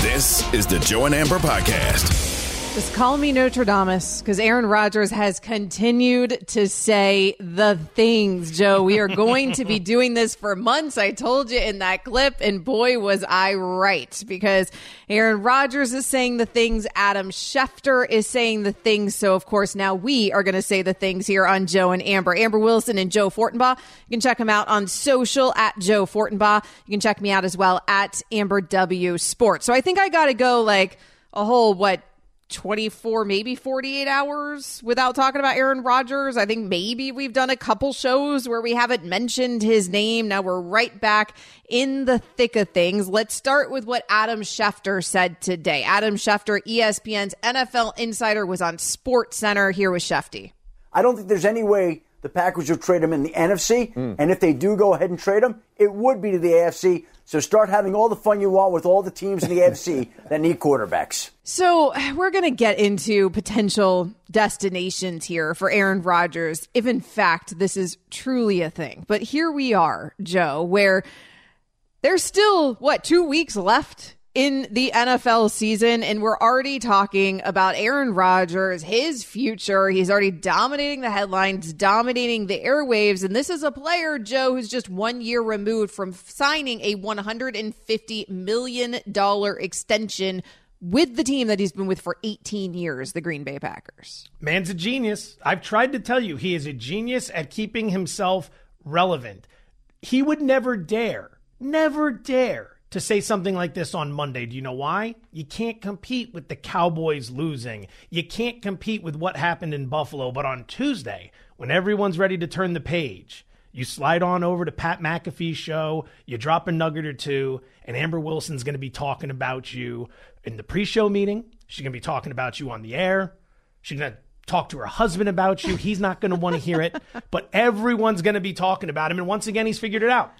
This is the Joe and Amber Podcast. Just call me Nostradamus, because Aaron Rodgers has continued to say the things, Joe. We are going to be doing this for months. I told you in that clip, and boy, was I right, because Aaron Rodgers is saying the things. Adam Schefter is saying the things. So, of course, now we are going to say the things here on Joe and Amber. Amber Wilson and Joe Fortenbaugh. You can check them out on social at Joe Fortenbaugh. You can check me out as well at Amber W Sports. So I think I got to go like a whole, 24, maybe 48 hours without talking about Aaron Rodgers. I think maybe we've done a couple shows where we haven't mentioned his name. Now we're right back in the thick of things. Let's start with what Adam Schefter said today. Adam Schefter, ESPN's NFL insider, was on SportsCenter. Here was Schefty. I don't think there's any way the Packers will trade him in the NFC. And if they do go ahead and trade him, it would be to the AFC. So start having all the fun you want with all the teams in the AFC that need quarterbacks. So we're going to get into potential destinations here for Aaron Rodgers, if in fact this is truly a thing. But here we are, Joe, where there's still, 2 weeks left in the NFL season, and we're already talking about Aaron Rodgers, his future. He's already dominating the headlines, dominating the airwaves, and this is a player, Joe, who's just 1 year removed from signing a $150 million extension with the team that he's been with for 18 years, the Green Bay Packers. Man's a genius. I've tried to tell you, he is a genius at keeping himself relevant. He would never dare to say something like this on Monday. Do you know why? You can't compete with the Cowboys losing. You can't compete with what happened in Buffalo. But on Tuesday, when everyone's ready to turn the page, you slide on over to Pat McAfee's show, you drop a nugget or two, and Amber Wilson's going to be talking about you in the pre-show meeting. She's going to be talking about you on the air. She's going to talk to her husband about you. He's not going to want to hear it, but everyone's going to be talking about him. And once again, he's figured it out.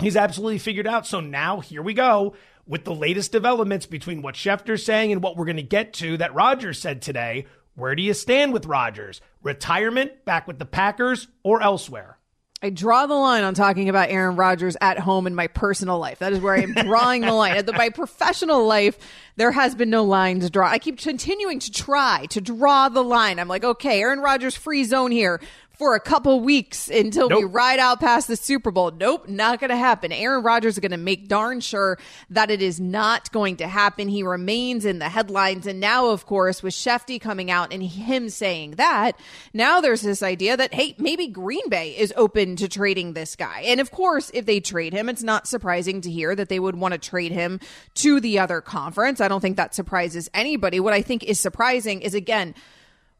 He's absolutely figured out. So now here we go with the latest developments between what Schefter's saying and what we're going to get to that Rodgers said today. Where do you stand with Rodgers? Retirement, back with the Packers, or elsewhere? I draw the line on talking about Aaron Rodgers at home in my personal life. That is where I am drawing the line. My professional life, there has been no line to draw. I keep continuing to try to draw the line. I'm like, okay, Aaron Rodgers free zone here for a couple weeks until we ride out past the Super Bowl. Nope, not going to happen. Aaron Rodgers is going to make darn sure that it is not going to happen. He remains in the headlines. And now, of course, with Schefty coming out and him saying that, now there's this idea that, hey, maybe Green Bay is open to trading this guy. And of course, if they trade him, it's not surprising to hear that they would want to trade him to the other conference. I don't think that surprises anybody. What I think is surprising is, again,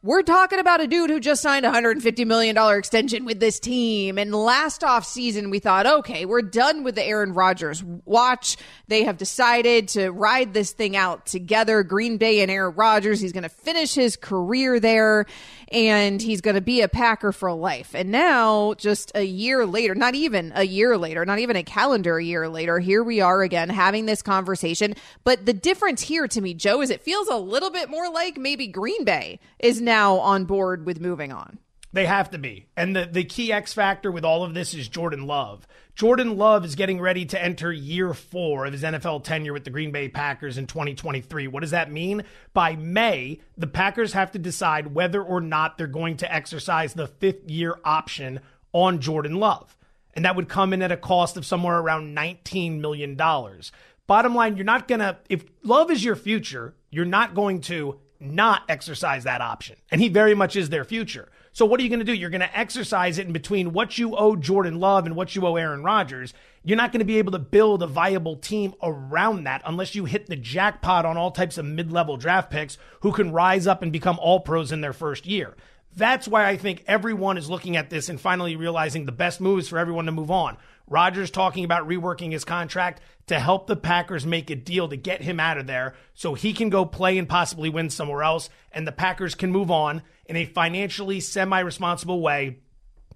we're talking about a dude who just signed a $150 million extension with this team. And last offseason, we thought, okay, we're done with the Aaron Rodgers watch. They have decided to ride this thing out together. Green Bay and Aaron Rodgers, he's going to finish his career there, and he's going to be a Packer for life. And now, just a year later, not even a year later, not even a calendar year later, here we are again having this conversation. But the difference here to me, Joe, is it feels a little bit more like maybe Green Bay is now on board with moving on. They have to be. And the key X factor with all of this is Jordan Love. Jordan Love is getting ready to enter year 4 of his NFL tenure with the Green Bay Packers in 2023. What does that mean? By May, the Packers have to decide whether or not they're going to exercise the 5th-year option on Jordan Love. And that would come in at a cost of somewhere around $19 million. Bottom line, you're not going to, if Love is your future, you're not going to not exercise that option. And he very much is their future. So what are you going to do? You're going to exercise it in between what you owe Jordan Love and what you owe Aaron Rodgers. You're not going to be able to build a viable team around that unless you hit the jackpot on all types of mid-level draft picks who can rise up and become all pros in their first year. That's why I think everyone is looking at this and finally realizing the best move is for everyone to move on. Rodgers talking about reworking his contract to help the Packers make a deal to get him out of there so he can go play and possibly win somewhere else, and the Packers can move on in a financially semi-responsible way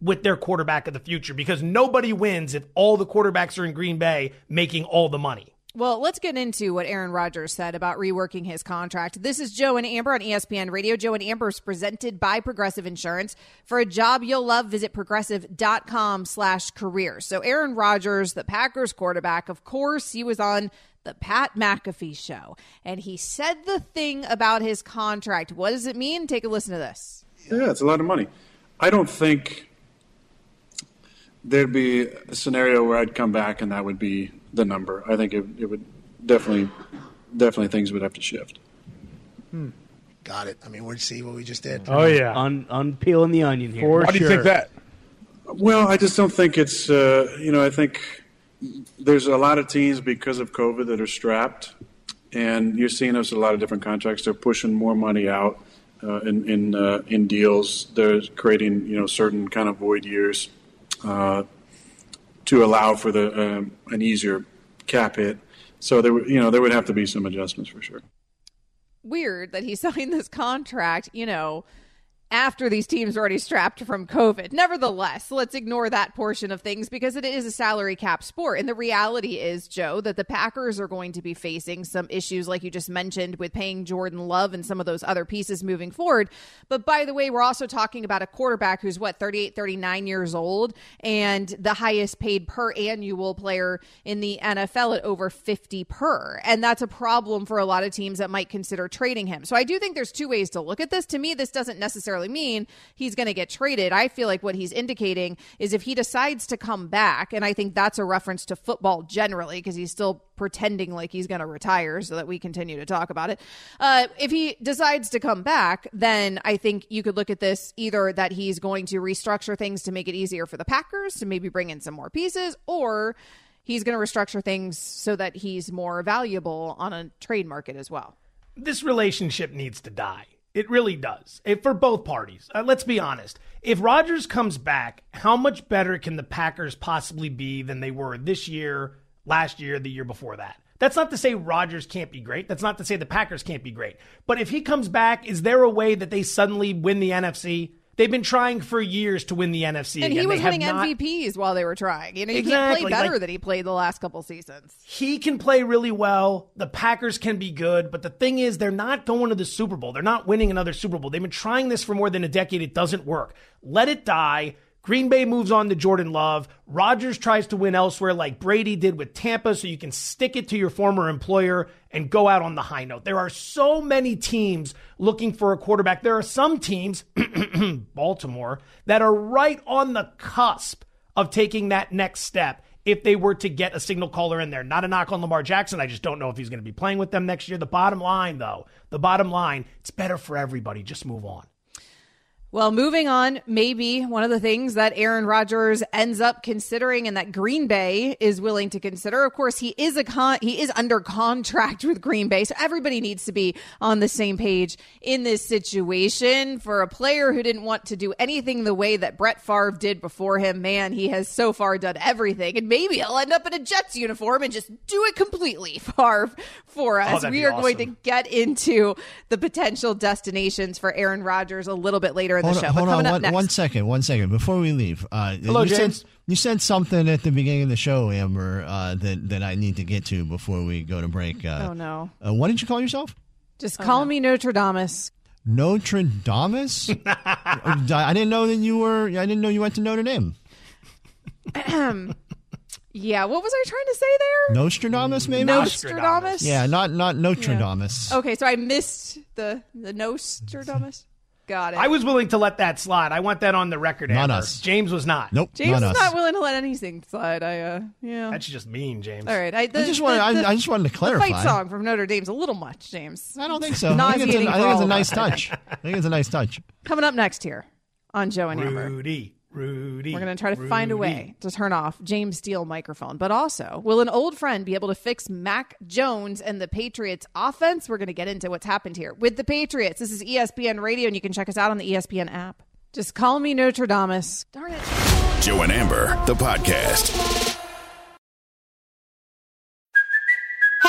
with their quarterback of the future, because nobody wins if all the quarterbacks are in Green Bay making all the money. Well, let's get into what Aaron Rodgers said about reworking his contract. This is Joe and Amber on ESPN Radio. Joe and Amber is presented by Progressive Insurance. For a job you'll love, visit progressive.com/career. So Aaron Rodgers, the Packers quarterback, of course, he was on the Pat McAfee show, and he said the thing about his contract. What does it mean? Take a listen to this. Yeah, it's a lot of money. I don't think there'd be a scenario where I'd come back and that would be the number. I think it would definitely things would have to shift. Got it. I mean, we'll see what we just did. Oh, yeah. Unpeeling the onion here. Why do you think that? Well, I just don't think it's, I think there's a lot of teams because of COVID that are strapped, and you're seeing us a lot of different contracts. They're pushing more money out in deals. They're creating, certain kind of void years to allow for the an easier cap hit. So there would have to be some adjustments for sure. Weird that he signed this contract, after these teams are already strapped from COVID. Nevertheless, let's ignore that portion of things because it is a salary cap sport. And the reality is, Joe, that the Packers are going to be facing some issues, like you just mentioned, with paying Jordan Love and some of those other pieces moving forward. But by the way, we're also talking about a quarterback who's, 38, 39 years old, and the highest paid per annual player in the NFL at over 50 per. And that's a problem for a lot of teams that might consider trading him. So I do think there's two ways to look at this. To me, this doesn't necessarily mean he's going to get traded. I feel like what he's indicating is if he decides to come back, and I think that's a reference to football generally because he's still pretending like he's going to retire so that we continue to talk about it. If he decides to come back, then I think you could look at this either that he's going to restructure things to make it easier for the Packers to maybe bring in some more pieces, or he's going to restructure things so that he's more valuable on a trade market as well. This relationship needs to die. It really does, for both parties. Let's be honest. If Rodgers comes back, how much better can the Packers possibly be than they were this year, last year, the year before that? That's not to say Rodgers can't be great. That's not to say the Packers can't be great. But if he comes back, is there a way that they suddenly win the NFC? They've been trying for years to win the NFC. And he was winning MVPs while they were trying. Exactly. He can't play better than he played the last couple seasons. He can play really well. The Packers can be good. But the thing is, they're not going to the Super Bowl. They're not winning another Super Bowl. They've been trying this for more than a decade. It doesn't work. Let it die. Green Bay moves on to Jordan Love. Rodgers tries to win elsewhere like Brady did with Tampa, so you can stick it to your former employer and go out on the high note. There are so many teams looking for a quarterback. There are some teams, Baltimore, that are right on the cusp of taking that next step if they were to get a signal caller in there. Not a knock on Lamar Jackson. I just don't know if he's going to be playing with them next year. The bottom line, it's better for everybody. Just move on. Well, moving on, maybe one of the things that Aaron Rodgers ends up considering and that Green Bay is willing to consider. Of course, he is under contract with Green Bay, so everybody needs to be on the same page in this situation. For a player who didn't want to do anything the way that Brett Favre did before him, man, he has so far done everything. And maybe he'll end up in a Jets uniform and just do it completely, Favre, for us. We are awesome. Going to get into the potential destinations for Aaron Rodgers a little bit later. Hold on, one second. Before we leave, hello, James. You said something at the beginning of the show, Amber, that I need to get to before we go to break. What did you call yourself? Just call me Nostradamus. Nostradamus? I didn't know that you were. I didn't know you went to Notre Dame. Yeah, what was I trying to say there? Nostradamus, maybe? Nostradamus? Yeah, not Nostradamus. Yeah. Okay, so I missed the Nostradamus. Got it. I was willing to let that slide. I want that on the record. Not us. James was not. Nope. James is not willing to let anything slide. Yeah. That's just mean, James. All right. I just wanted to clarify. The fight song from Notre Dame's a little much, James. I don't think so. I think it's a nice touch. Coming up next here on Joe and Amber. Rudy. We're going to try to find a way to turn off James Steele's microphone. But also, will an old friend be able to fix Mac Jones and the Patriots offense? We're going to get into what's happened here with the Patriots. This is ESPN Radio, and you can check us out on the ESPN app. Just call me Nostradamus. Darn it. Joe and Amber, the podcast.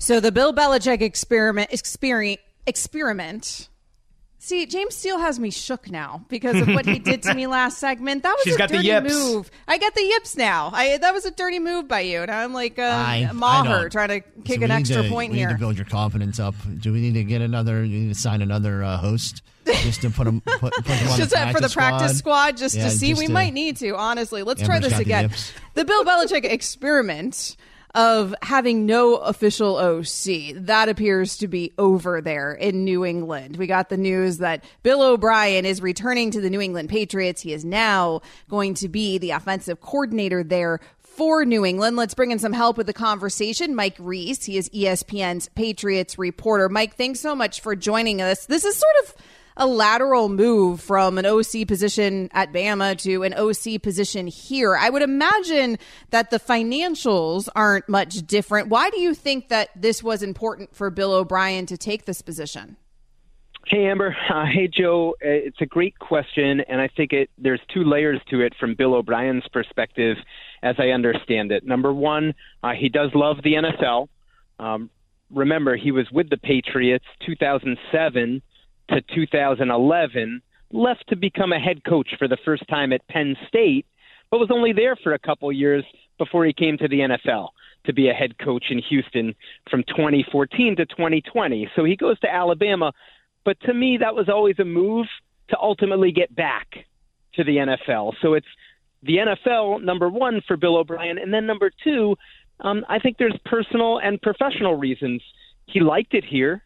So the Bill Belichick experiment. See, James Steele has me shook now because of what he did to me last segment. That was a dirty move. I got the yips now. That was a dirty move by you. And I'm like Maher trying to kick an extra point here. We need to build your confidence up. Do we need to get another? You need to sign another host just to put him on just the for the practice squad just to see. Just might need to. Honestly, let's try this again. The Bill Belichick experiment of having no official OC. That appears to be over there in New England. We got the news that Bill O'Brien is returning to the New England Patriots. He is now going to be the offensive coordinator there for New England. Let's bring in some help with the conversation. Mike Reiss, he is ESPN's Patriots reporter. Mike, thanks so much for joining us. This is sort of a lateral move from an OC position at Bama to an OC position here. I would imagine that the financials aren't much different. Why do you think that this was important for Bill O'Brien to take this position? Hey, Amber. Hey, Joe. It's a great question, and I think there's two layers to it from Bill O'Brien's perspective, as I understand it. Number one, he does love the NFL. Remember, he was with the Patriots 2007 to 2011, left to become a head coach for the first time at Penn State, but was only there for a couple years before he came to the NFL to be a head coach in Houston from 2014 to 2020. So he goes to Alabama, but to me, that was always a move to ultimately get back to the NFL. So it's the NFL, number one, for Bill O'Brien. And then number two, I think there's personal and professional reasons. He liked it here.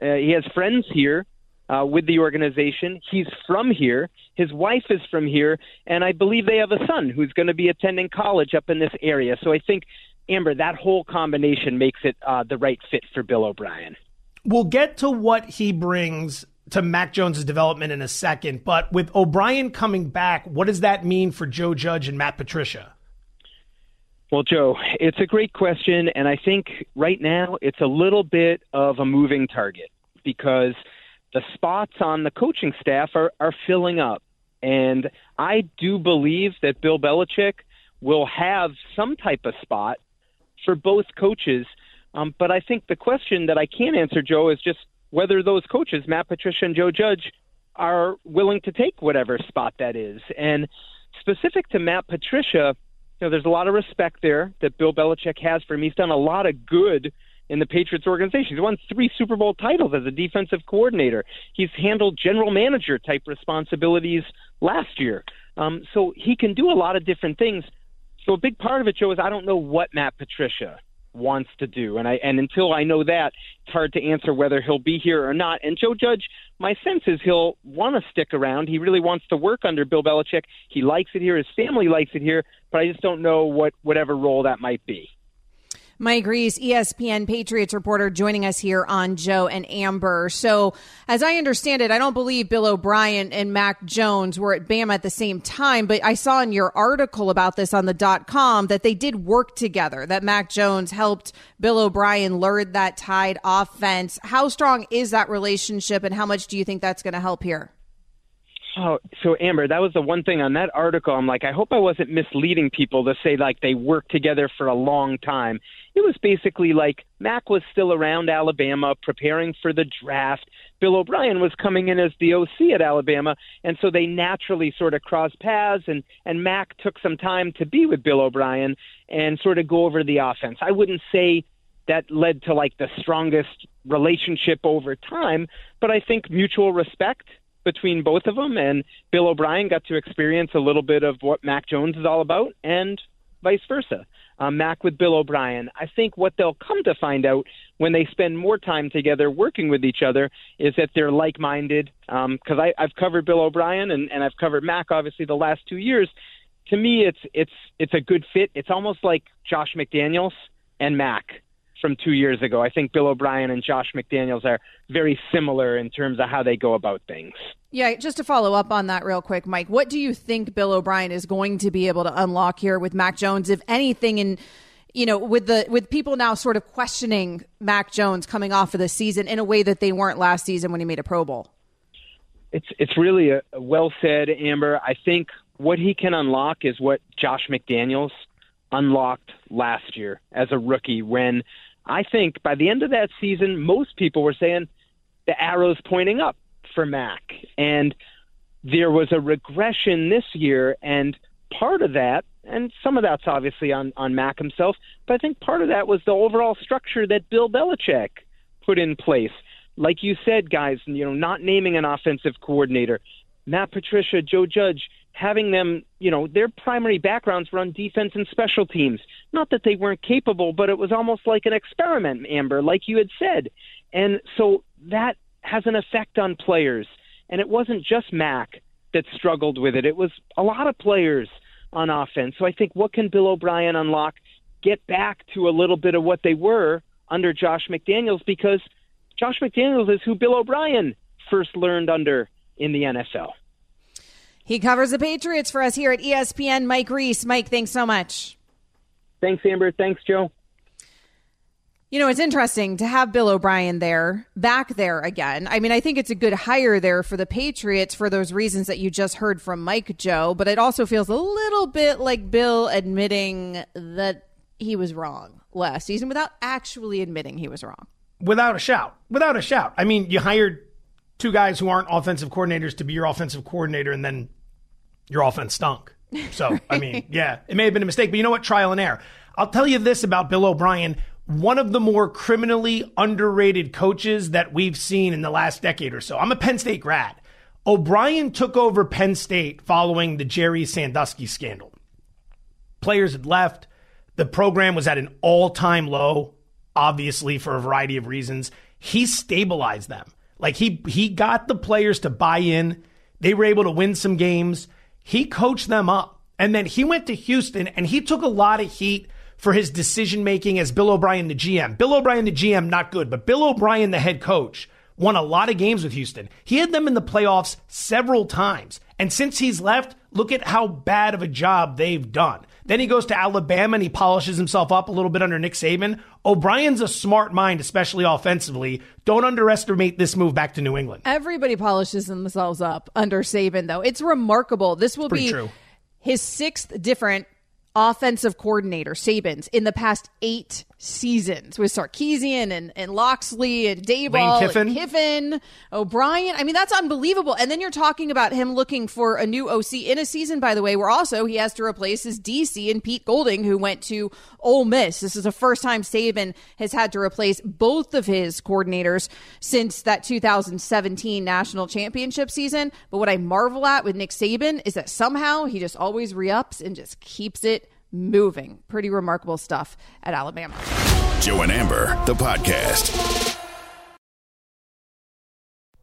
He has friends here. With the organization. He's from here. His wife is from here. And I believe they have a son who's going to be attending college up in this area. So I think, Amber, that whole combination makes it the right fit for Bill O'Brien. We'll get to what he brings to Mac Jones' development in a second. But with O'Brien coming back, what does that mean for Joe Judge and Matt Patricia? Well, Joe, it's a great question. And I think right now it's a little bit of a moving target because the spots on the coaching staff are filling up. And I do believe that Bill Belichick will have some type of spot for both coaches. But I think the question that I can't answer, Joe, is just whether those coaches, Matt Patricia and Joe Judge, are willing to take whatever spot that is. And specific to Matt Patricia, you know, there's a lot of respect there that Bill Belichick has for him. He's done a lot of good in the Patriots organization. He's won 3 Super Bowl titles as a defensive coordinator. He's handled general manager type responsibilities last year. So he can do a lot of different things. So a big part of it, Joe, is I don't know what Matt Patricia wants to do. And until I know that, it's hard to answer whether he'll be here or not. And Joe Judge, my sense is he'll want to stick around. He really wants to work under Bill Belichick. He likes it here. His family likes it here. But I just don't know whatever role that might be. Mike Reiss, ESPN Patriots reporter, joining us here on Joe and Amber. So as I understand it, I don't believe Bill O'Brien and Mac Jones were at Bama at the same time, but I saw in your article about this on .com that they did work together, that Mac Jones helped Bill O'Brien learn that Tide offense. How strong is that relationship, and how much do you think that's going to help here? Oh, so Amber, that was the one thing on that article. I'm like, I hope I wasn't misleading people to say like they worked together for a long time. It was basically like Mac was still around Alabama preparing for the draft. Bill O'Brien was coming in as the OC at Alabama, and so they naturally sort of crossed paths, and Mac took some time to be with Bill O'Brien and sort of go over the offense. I wouldn't say that led to like the strongest relationship over time, but I think mutual respect between both of them, and Bill O'Brien got to experience a little bit of what Mac Jones is all about, and vice versa. Mac with Bill O'Brien. I think what they'll come to find out when they spend more time together working with each other is that they're like-minded. Because I've covered Bill O'Brien and I've covered Mac obviously the last 2 years. To me, it's a good fit. It's almost like Josh McDaniels and Mac from 2 years ago. I think Bill O'Brien and Josh McDaniels are very similar in terms of how they go about things. Yeah, just to follow up on that real quick, Mike, what do you think Bill O'Brien is going to be able to unlock here with Mac Jones, if anything, and, you know, with people now sort of questioning Mac Jones coming off of the season in a way that they weren't last season when he made a Pro Bowl? It's really a well said, Amber. I think what he can unlock is what Josh McDaniels unlocked last year as a rookie, when I think by the end of that season, most people were saying the arrow's pointing up for Mac. And there was a regression this year, and part of that, and some of that's obviously on Mac himself, but I think part of that was the overall structure that Bill Belichick put in place. Like you said, guys, you know, not naming an offensive coordinator, Matt Patricia, Joe Judge, having them, you know, their primary backgrounds were on defense and special teams. Not that they weren't capable, but it was almost like an experiment, Amber, like you had said. And so that has an effect on players. And it wasn't just Mac that struggled with it. It was a lot of players on offense. So I think what can Bill O'Brien unlock? Get back to a little bit of what they were under Josh McDaniels, because Josh McDaniels is who Bill O'Brien first learned under in the NFL. He covers the Patriots for us here at ESPN. Mike Reiss. Mike, thanks so much. Thanks, Amber. Thanks, Joe. You know, it's interesting to have Bill O'Brien there, back there again. I mean, I think it's a good hire there for the Patriots for those reasons that you just heard from Mike, Joe, but it also feels a little bit like Bill admitting that he was wrong last season without actually admitting he was wrong. Without a shout. I mean, you hired two guys who aren't offensive coordinators to be your offensive coordinator, and then your offense stunk. So, I mean, yeah, it may have been a mistake, but you know what? Trial and error. I'll tell you this about Bill O'Brien, one of the more criminally underrated coaches that we've seen in the last decade or so. I'm a Penn State grad. O'Brien took over Penn State following the Jerry Sandusky scandal. Players had left. The program was at an all-time low, obviously, for a variety of reasons. He stabilized them. Like, he got the players to buy in. They were able to win some games. He coached them up. And then he went to Houston, and he took a lot of heat for his decision-making as Bill O'Brien, the GM. Bill O'Brien, the GM, not good. But Bill O'Brien, the head coach, won a lot of games with Houston. He had them in the playoffs several times. And since he's left, look at how bad of a job they've done. Then he goes to Alabama, and he polishes himself up a little bit under Nick Saban. O'Brien's a smart mind, especially offensively. Don't underestimate this move back to New England. Everybody polishes themselves up under Saban, though. It's remarkable. This will be true. His sixth different offensive coordinator, Saban's, in the past 8 seasons, with Sarkisian and Loxley and Daboll and Kiffin, O'Brien. I mean, that's unbelievable. And then you're talking about him looking for a new OC in a season, by the way, where also he has to replace his DC and Pete Golding, who went to Ole Miss. This is the first time Saban has had to replace both of his coordinators since that 2017 national championship season. But what I marvel at with Nick Saban is that somehow he just always re-ups and just keeps it moving. Pretty remarkable stuff at Alabama. Joe and Amber, the podcast.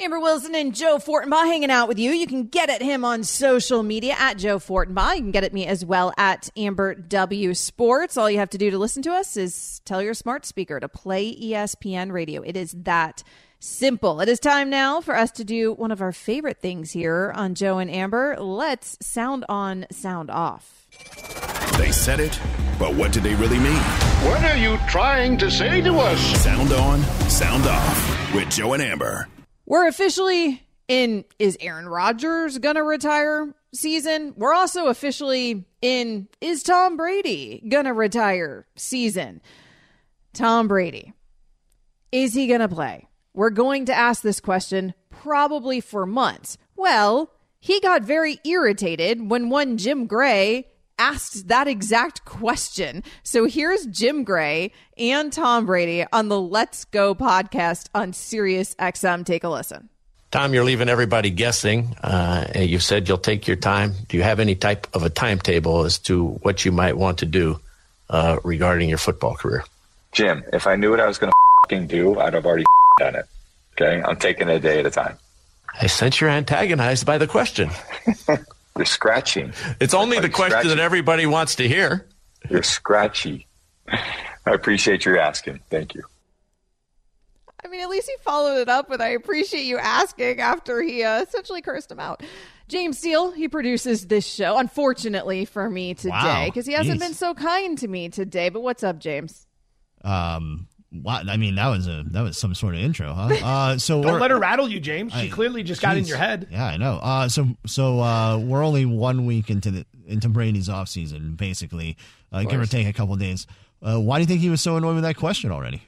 Amber Wilson and Joe Fortenbaugh hanging out with you. You can get at him on social media at Joe Fortenbaugh. You can get at me as well at Amber W Sports. All you have to do to listen to us is tell your smart speaker to play ESPN radio. It is that simple. It is time now for us to do one of our favorite things here on Joe and Amber. Let's sound on, sound off. They said it, but what did they really mean? What are you trying to say to us? Sound on, sound off with Joe and Amber. We're officially in, is Aaron Rodgers going to retire season? We're also officially in, is Tom Brady going to retire season? Tom Brady, is he going to play? We're going to ask this question probably for months. Well, he got very irritated when one Jim Gray asked that exact question. So here's Jim Gray and Tom Brady on the Let's Go podcast on Sirius XM. Take a listen. Tom, you're leaving everybody guessing. You said you'll take your time. Do you have any type of a timetable as to what you might want to do regarding your football career? Jim, if I knew what I was going to fucking do, I'd have already done it. Okay? I'm taking it a day at a time. I sense you're antagonized by the question. You're scratching. It's only the question scratchy that everybody wants to hear. You're scratchy. I appreciate you asking. Thank you. I mean, at least he followed it up with, I appreciate you asking, after he essentially cursed him out. James Steele, he produces this show, unfortunately for me today, because he hasn't been so kind to me today. But what's up, James? I mean, that was some sort of intro, huh? So don't let her rattle you, James. She clearly just got in your head. Yeah, I know. So we're only 1 week into Brady's offseason, basically, give or take a couple of days. Why do you think he was so annoyed with that question already?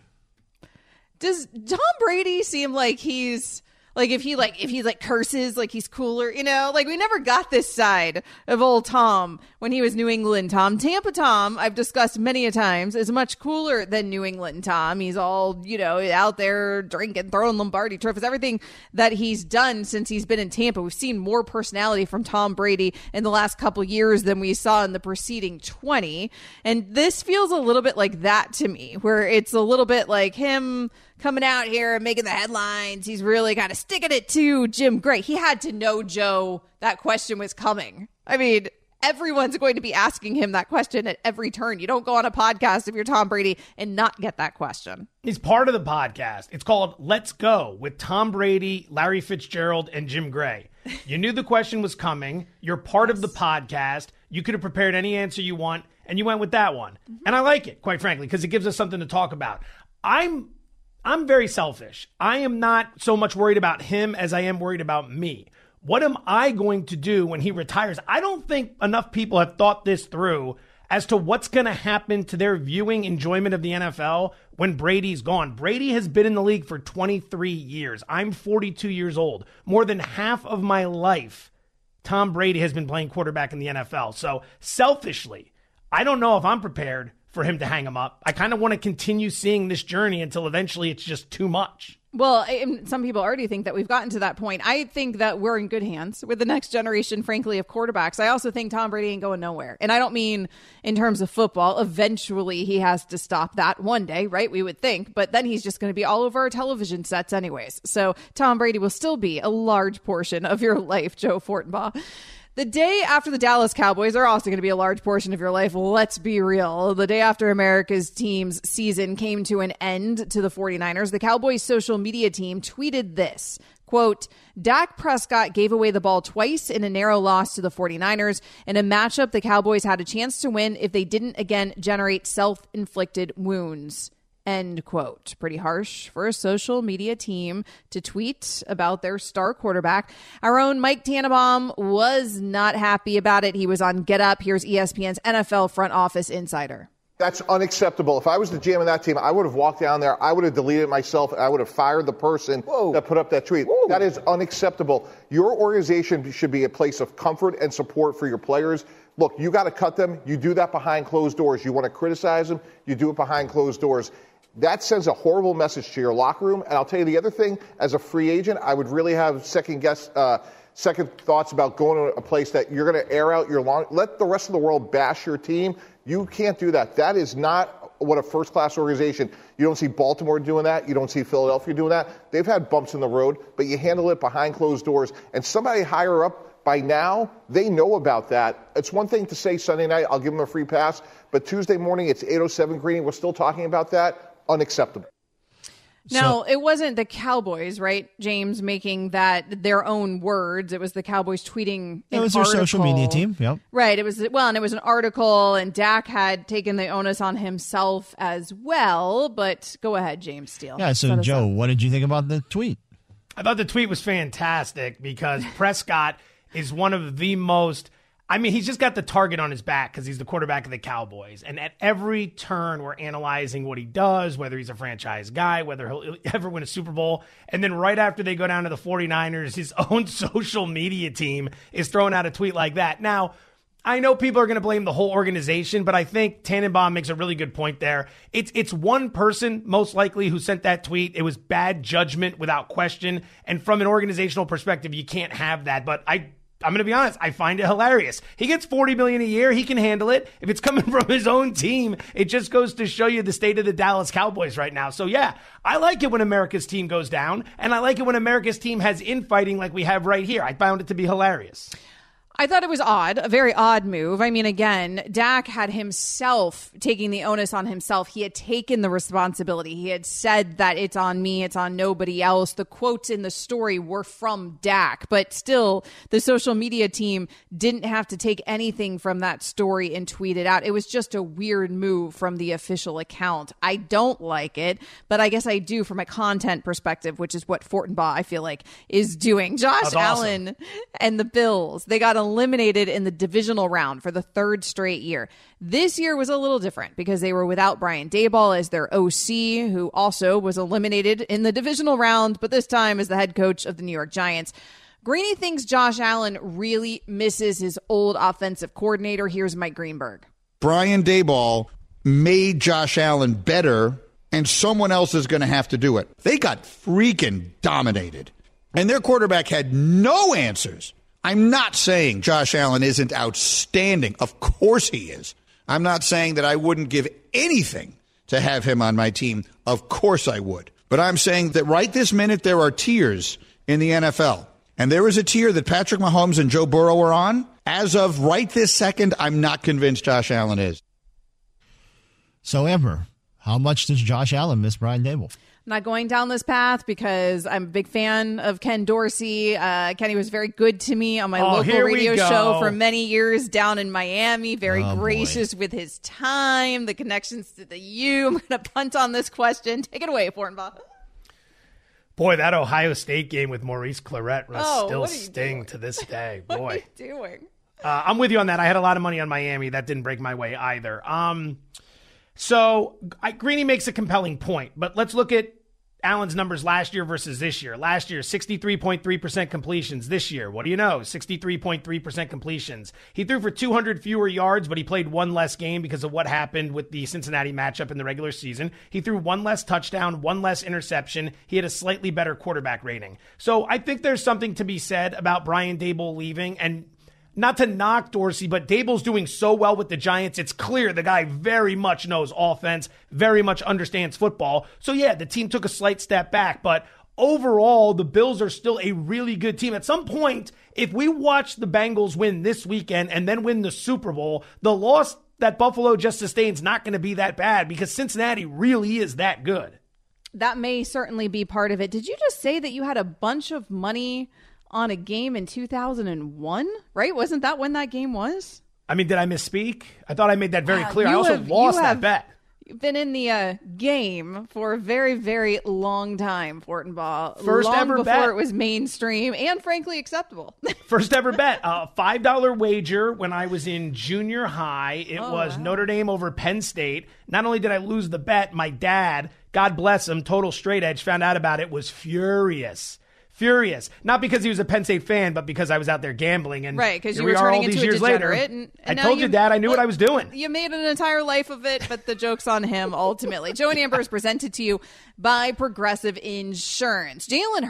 Does Tom Brady seem like he's if he curses, like he's cooler, you know? Like, we never got this side of old Tom when he was New England Tom. Tampa Tom, I've discussed many a times, is much cooler than New England Tom. He's all, you know, out there drinking, throwing Lombardi trophies, everything that he's done since he's been in Tampa. We've seen more personality from Tom Brady in the last couple years than we saw in the preceding 20. And this feels a little bit like that to me, where it's a little bit like him coming out here and making the headlines. He's really kind of sticking it to Jim Gray. He had to know, Joe, that question was coming. I mean, everyone's going to be asking him that question at every turn. You don't go on a podcast if you're Tom Brady and not get that question. He's part of the podcast. It's called Let's Go with Tom Brady, Larry Fitzgerald, and Jim Gray. You knew the question was coming. You're part of the podcast. You could have prepared any answer you want, and you went with that one. Mm-hmm. And I like it, quite frankly, because it gives us something to talk about. I'm very selfish. I am not so much worried about him as I am worried about me. What am I going to do when he retires? I don't think enough people have thought this through as to what's going to happen to their viewing enjoyment of the NFL when Brady's gone. Brady has been in the league for 23 years. I'm 42 years old. More than half of my life, Tom Brady has been playing quarterback in the NFL. So selfishly, I don't know if I'm prepared for him to hang him up. I kind of want to continue seeing this journey until eventually it's just too much. Well, and some people already think that we've gotten to that point. I think that we're in good hands with the next generation, frankly, of quarterbacks. I also think Tom Brady ain't going nowhere. And I don't mean in terms of football. Eventually, he has to stop that one day, right? We would think. But then he's just going to be all over our television sets anyways. So Tom Brady will still be a large portion of your life, Joe Fortenbaugh. The day after the Dallas Cowboys are also going to be a large portion of your life. Let's be real. The day after America's team's season came to an end to the 49ers, the Cowboys social media team tweeted this, quote, Dak Prescott gave away the ball twice in a narrow loss to the 49ers in a matchup the Cowboys had a chance to win if they didn't again generate self-inflicted wounds. End quote. Pretty harsh for a social media team to tweet about their star quarterback. Our own Mike Tannenbaum was not happy about it. He was on Get Up. Here's ESPN's NFL front office insider. That's unacceptable. If I was the GM of that team, I would have walked down there. I would have deleted myself. I would have fired the person that put up that tweet. That is unacceptable. Your organization should be a place of comfort and support for your players. Look, you got to cut them. You do that behind closed doors. You want to criticize them. You do it behind closed doors. That sends a horrible message to your locker room. And I'll tell you the other thing, as a free agent, I would really have second thoughts about going to a place that you're going to air out your long. Let the rest of the world bash your team. You can't do that. That is not what a first-class organization. You don't see Baltimore doing that. You don't see Philadelphia doing that. They've had bumps in the road, but you handle it behind closed doors. And somebody higher up, by now, they know about that. It's one thing to say Sunday night, I'll give them a free pass, but Tuesday morning, it's 8:07 Green. We're still talking about that. Unacceptable. Now, it wasn't the Cowboys, right, James, making that their own words. It was the Cowboys tweeting an article. It was their social media team, yep. Right. It was, well, and it was an article, and Dak had taken the onus on himself as well. But go ahead, James Steele. Yeah, so Joe, what did you think about the tweet? I thought the tweet was fantastic because Prescott is one of the most... I mean, he's just got the target on his back because he's the quarterback of the Cowboys. And at every turn, we're analyzing what he does, whether he's a franchise guy, whether he'll ever win a Super Bowl. And then right after they go down to the 49ers, his own social media team is throwing out a tweet like that. Now, I know people are going to blame the whole organization, but I think Tannenbaum makes a really good point there. It's one person, most likely, who sent that tweet. It was bad judgment without question. And from an organizational perspective, you can't have that. But I'm going to be honest. I find it hilarious. He gets $40 million a year. He can handle it. If it's coming from his own team, it just goes to show you the state of the Dallas Cowboys right now. So, yeah, I like it when America's team goes down, and I like it when America's team has infighting like we have right here. I found it to be hilarious. I thought it was odd, a very odd move. I mean, again, Dak had himself taking the onus on himself. He had taken the responsibility. He had said that it's on me, it's on nobody else. The quotes in the story were from Dak, but still, the social media team didn't have to take anything from that story and tweet it out. It was just a weird move from the official account. I don't like it, but I guess I do from a content perspective, which is what Fortenbaugh, I feel like, is doing. Josh Allen and the Bills, they got eliminated in the divisional round for the third straight year. This year was a little different because they were without Brian Daboll as their OC, who also was eliminated in the divisional round, but this time as the head coach of the New York Giants. Greeny thinks Josh Allen really misses his old offensive coordinator. Here's Mike Greenberg. Brian Daboll made Josh Allen better, and someone else is going to have to do it. They got freaking dominated, and their quarterback had no answers. I'm not saying Josh Allen isn't outstanding. Of course he is. I'm not saying that I wouldn't give anything to have him on my team. Of course I would. But I'm saying that right this minute there are tiers in the NFL. And there is a tier that Patrick Mahomes and Joe Burrow are on. As of right this second, I'm not convinced Josh Allen is. So, Amber, how much does Josh Allen miss Brian Daboll? Not going down this path because I'm a big fan of Ken Dorsey. Kenny was very good to me on my local radio show for many years down in Miami. Very gracious with his time, the connections to the U. I'm going to punt on this question. Take it away, Fortenbaugh. Boy, that Ohio State game with Maurice Clarett must still sting to this day. Boy, what are you doing? I'm with you on that. I had a lot of money on Miami. That didn't break my way either. So Greeny makes a compelling point, but let's look at Allen's numbers last year versus this year. Last year, 63.3% completions. This year, what do you know? 63.3% completions. He threw for 200 fewer yards, but he played one less game because of what happened with the Cincinnati matchup in the regular season. He threw one less touchdown, one less interception. He had a slightly better quarterback rating. So I think there's something to be said about Brian Daboll leaving, and not to knock Dorsey, but Daboll's doing so well with the Giants, it's clear the guy very much knows offense, very much understands football. So, yeah, the team took a slight step back, but overall, the Bills are still a really good team. At some point, if we watch the Bengals win this weekend and then win the Super Bowl, the loss that Buffalo just sustained is not going to be that bad because Cincinnati really is that good. That may certainly be part of it. Did you just say that you had a bunch of money on a game in 2001, right? Wasn't that when that game was? I mean, did I misspeak? I thought I made that very clear. I also lost that bet. You've been in the game for a very, very long time, Fortenbaugh. First ever bet. Long before it was mainstream and, frankly, acceptable. First ever bet. $5 wager when I was in junior high. It was Notre Dame over Penn State. Not only did I lose the bet, my dad, God bless him, total straight edge, found out about it, was furious. Furious, not because he was a Penn State fan, but because I was out there gambling. And right, because you were turning into a degenerate. And I told you, Dad, I knew what I was doing. You made an entire life of it, but the joke's on him ultimately. Joe and Amber is presented to you by Progressive Insurance. Jalen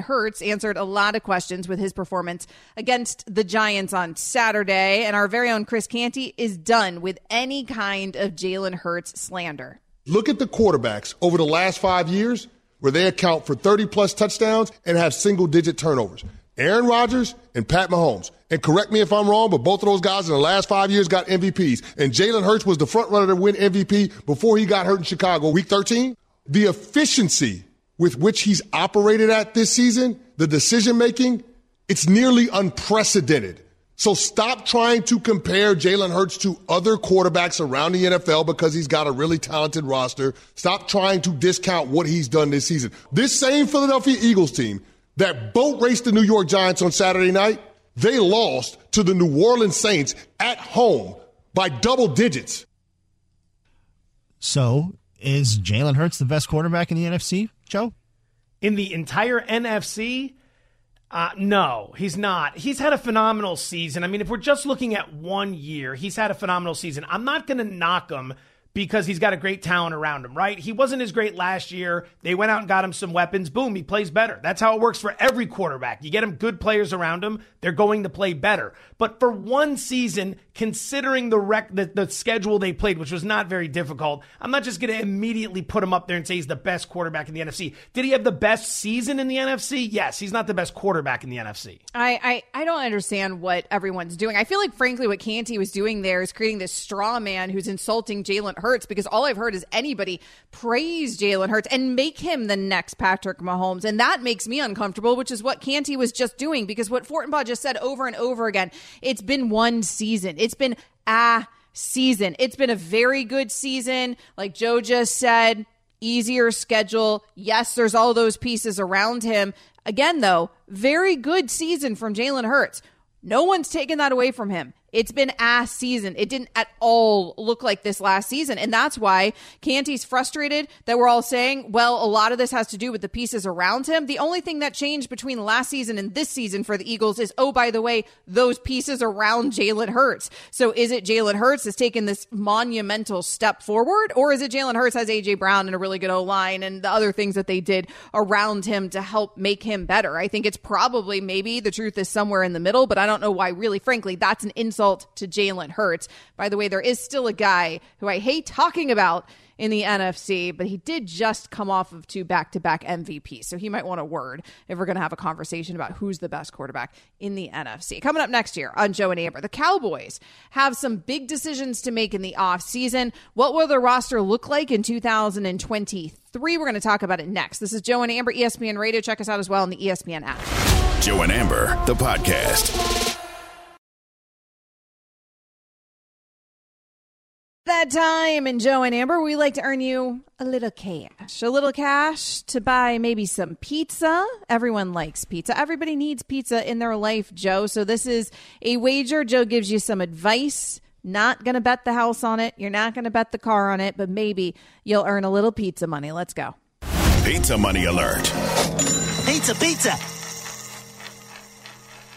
Hurts answered a lot of questions with his performance against the Giants on Saturday, and our very own Chris Canty is done with any kind of Jalen Hurts slander. Look at the quarterbacks over the last 5 years, where they account for 30-plus touchdowns and have single-digit turnovers. Aaron Rodgers and Pat Mahomes. And correct me if I'm wrong, but both of those guys in the last 5 years got MVPs. And Jalen Hurts was the front-runner to win MVP before he got hurt in Chicago Week 13. The efficiency with which he's operated at this season, the decision-making, it's nearly unprecedented. So stop trying to compare Jalen Hurts to other quarterbacks around the NFL because he's got a really talented roster. Stop trying to discount what he's done this season. This same Philadelphia Eagles team that boat raced the New York Giants on Saturday night, they lost to the New Orleans Saints at home by double digits. So is Jalen Hurts the best quarterback in the NFC, Joe? In the entire NFC? No, he's not. He's had a phenomenal season. I mean, if we're just looking at 1 year, he's had a phenomenal season. I'm not going to knock him because he's got a great talent around him, right? He wasn't as great last year. They went out and got him some weapons. Boom, he plays better. That's how it works for every quarterback. You get him good players around him, they're going to play better. But for one season, considering the schedule they played, which was not very difficult, I'm not just going to immediately put him up there and say he's the best quarterback in the NFC. Did he have the best season in the NFC? Yes, he's not the best quarterback in the NFC. I don't understand what everyone's doing. I feel like, frankly, what Canty was doing there is creating this straw man who's insulting Jalen Hurts, because all I've heard is anybody praise Jalen Hurts and make him the next Patrick Mahomes. And that makes me uncomfortable, which is what Canty was just doing, because what Fortenbaugh just said over and over again, it's been one season. It's been a season. It's been a very good season. Like Joe just said, easier schedule. Yes, there's all those pieces around him. Again, though, very good season from Jalen Hurts. No one's taken that away from him. It's been a season. It didn't at all look like this last season. And that's why Canty's frustrated that we're all saying, well, a lot of this has to do with the pieces around him. The only thing that changed between last season and this season for the Eagles is, oh, by the way, those pieces around Jalen Hurts. So is it Jalen Hurts has taken this monumental step forward, or is it Jalen Hurts has A.J. Brown and a really good O-line and the other things that they did around him to help make him better? I think it's probably, maybe the truth is somewhere in the middle, but I don't know why, really, frankly, that's an insult to Jalen Hurts. By the way, there is still a guy who I hate talking about in the NFC, but he did just come off of two back-to-back MVPs, so he might want a word if we're going to have a conversation about who's the best quarterback in the NFC. Coming up next year on Joe and Amber, the Cowboys have some big decisions to make in the offseason. What will their roster look like in 2023? We're going to talk about it next. This is Joe and Amber, ESPN Radio. Check us out as well on the ESPN app. Joe and Amber, the podcast. That time, and Joe and Amber, we like to earn you a little cash to buy maybe some pizza. Everyone likes pizza. Everybody needs pizza in their life, Joe. So this is a wager. Joe gives you some advice. Not going to bet the house on it. You're not going to bet the car on it, but maybe you'll earn a little pizza money. Let's go. Pizza money alert. Pizza, pizza.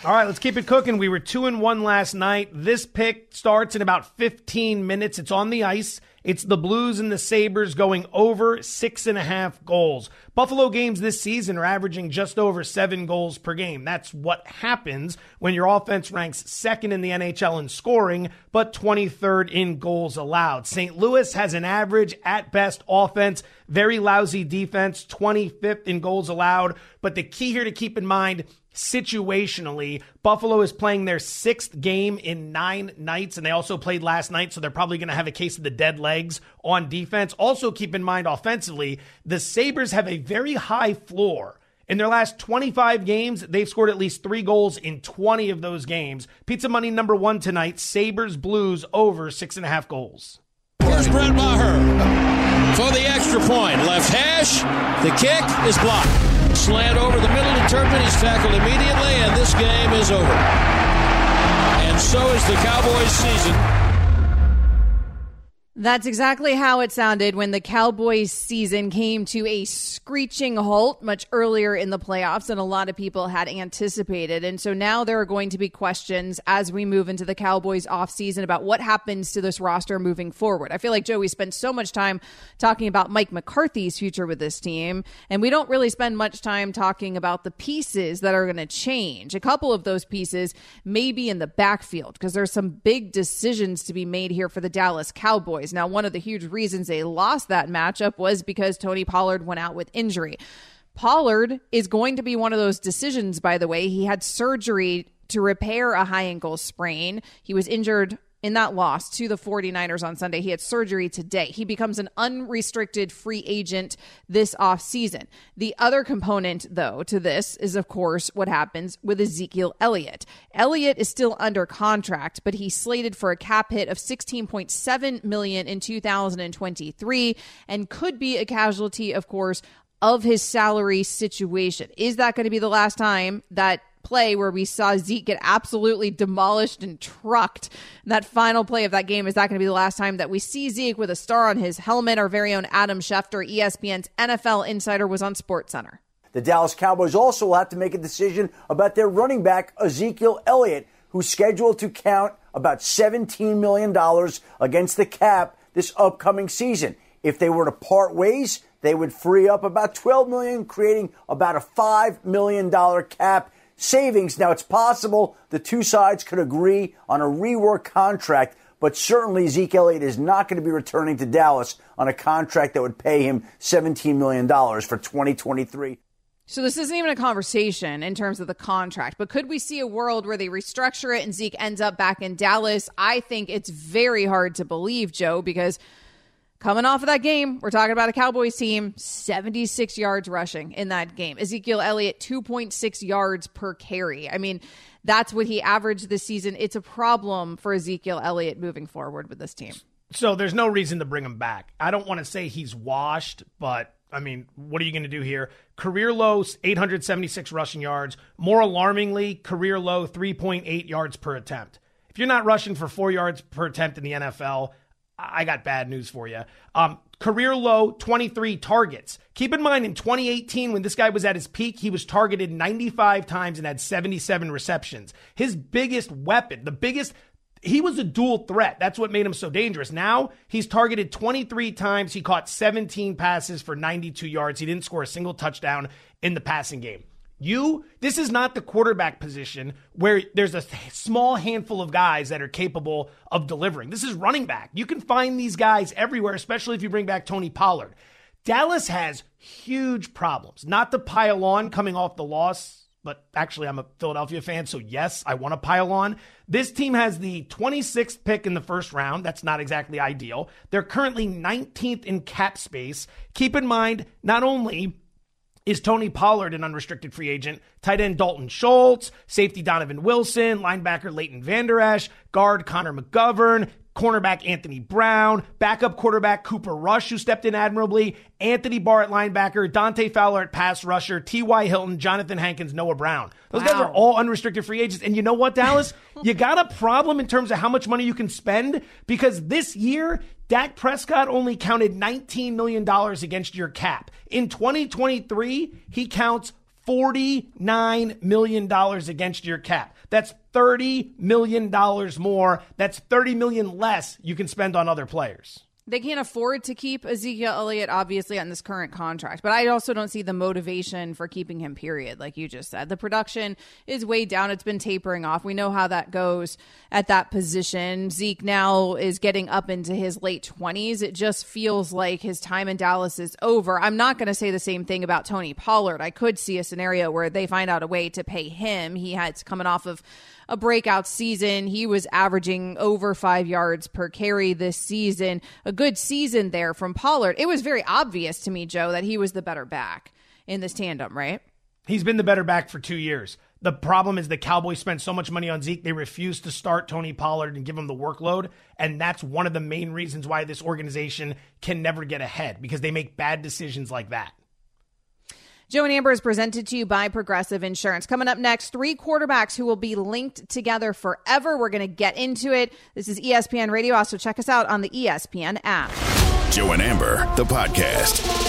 All right, let's keep it cooking. We were 2-1 last night. This pick starts in about 15 minutes. It's on the ice. It's the Blues and the Sabres going over 6.5 goals. Buffalo games this season are averaging just over 7 goals per game. That's what happens when your offense ranks second in the NHL in scoring, but 23rd in goals allowed. St. Louis has an average at best offense, very lousy defense, 25th in goals allowed. But the key here to keep in mind, situationally, Buffalo is playing their 6th game in 9 nights, and they also played last night, so they're probably going to have a case of the dead legs on defense. Also, keep in mind, offensively, the Sabres have a very high floor. In their last 25 games, they've scored at least 3 goals in 20 of those games. Pizza Money number 1 tonight, Sabres Blues over 6.5 goals. Here's Brett Maher for the extra point. Left hash, the kick is blocked. Slant over the middle to Turpin. He's tackled immediately, and this game is over. And so is the Cowboys' season. That's exactly how it sounded when the Cowboys' season came to a screeching halt much earlier in the playoffs than a lot of people had anticipated. And so now there are going to be questions as we move into the Cowboys' offseason about what happens to this roster moving forward. I feel like, Joe, we spent so much time talking about Mike McCarthy's future with this team, and we don't really spend much time talking about the pieces that are going to change. A couple of those pieces may be in the backfield because there's some big decisions to be made here for the Dallas Cowboys. Now, one of the huge reasons they lost that matchup was because Tony Pollard went out with injury. Pollard is going to be one of those decisions, by the way. He had surgery to repair a high ankle sprain. He was injured in that loss to the 49ers on Sunday. He had surgery today. He becomes an unrestricted free agent this offseason. The other component, though, to this is, of course, what happens with Ezekiel Elliott. Elliott is still under contract, but he's slated for a cap hit of $16.7 million in 2023 and could be a casualty, of course, of his salary situation. Is that going to be the last time that play where we saw Zeke get absolutely demolished and trucked? That final play of that game, is that going to be the last time that we see Zeke with a star on his helmet? Our very own Adam Schefter, ESPN's NFL insider, was on SportsCenter. The Dallas Cowboys also will have to make a decision about their running back, Ezekiel Elliott, who's scheduled to count about $17 million against the cap this upcoming season. If they were to part ways, they would free up about $12 million, creating about a $5 million cap savings. Now, it's possible the two sides could agree on a rework contract, but certainly Zeke Elliott is not going to be returning to Dallas on a contract that would pay him $17 million for 2023. So this isn't even a conversation in terms of the contract, but could we see a world where they restructure it and Zeke ends up back in Dallas? I think it's very hard to believe, Joe, because coming off of that game, we're talking about a Cowboys team, 76 yards rushing in that game. Ezekiel Elliott, 2.6 yards per carry. I mean, that's what he averaged this season. It's a problem for Ezekiel Elliott moving forward with this team. So there's no reason to bring him back. I don't want to say he's washed, but I mean, what are you going to do here? Career low, 876 rushing yards. More alarmingly, career low, 3.8 yards per attempt. If you're not rushing for 4 yards per attempt in the NFL, I got bad news for you. Career low, 23 targets. Keep in mind, in 2018, when this guy was at his peak, he was targeted 95 times and had 77 receptions. His biggest weapon, he was a dual threat. That's what made him so dangerous. Now, he's targeted 23 times. He caught 17 passes for 92 yards. He didn't score a single touchdown in the passing game. This is not the quarterback position where there's a small handful of guys that are capable of delivering. This is running back. You can find these guys everywhere, especially if you bring back Tony Pollard. Dallas has huge problems. Not to pile on coming off the loss, but actually I'm a Philadelphia fan, so yes, I want to pile on. This team has the 26th pick in the first round. That's not exactly ideal. They're currently 19th in cap space. Keep in mind, not only is Tony Pollard an unrestricted free agent, tight end Dalton Schultz, safety Donovan Wilson, linebacker Leighton Vander Esch, guard Connor McGovern, cornerback Anthony Brown, backup quarterback Cooper Rush, who stepped in admirably, Anthony Barr at linebacker, Dante Fowler at pass rusher, T.Y. Hilton, Jonathan Hankins, Noah Brown. Those guys are all unrestricted free agents. And you know what, Dallas? You got a problem in terms of how much money you can spend, because this year, Dak Prescott only counted $19 million against your cap. In 2023, he counts $49 million against your cap. That's $30 million more. That's $30 million less you can spend on other players. They can't afford to keep Ezekiel Elliott, obviously, on this current contract. But I also don't see the motivation for keeping him, period, like you just said. The production is way down. It's been tapering off. We know how that goes at that position. Zeke now is getting up into his late 20s. It just feels like his time in Dallas is over. I'm not going to say the same thing about Tony Pollard. I could see a scenario where they find out a way to pay him. He's coming off of a breakout season. He was averaging over 5 yards per carry this season. A good season there from Pollard. It was very obvious to me, Joe, that he was the better back in this tandem, right? He's been the better back for 2 years. The problem is the Cowboys spent so much money on Zeke, they refused to start Tony Pollard and give him the workload. And that's one of the main reasons why this organization can never get ahead, because they make bad decisions like that. Joe and Amber is presented to you by Progressive Insurance. Coming up next, three quarterbacks who will be linked together forever. We're going to get into it. This is ESPN Radio. Also, check us out on the ESPN app. Joe and Amber, the podcast.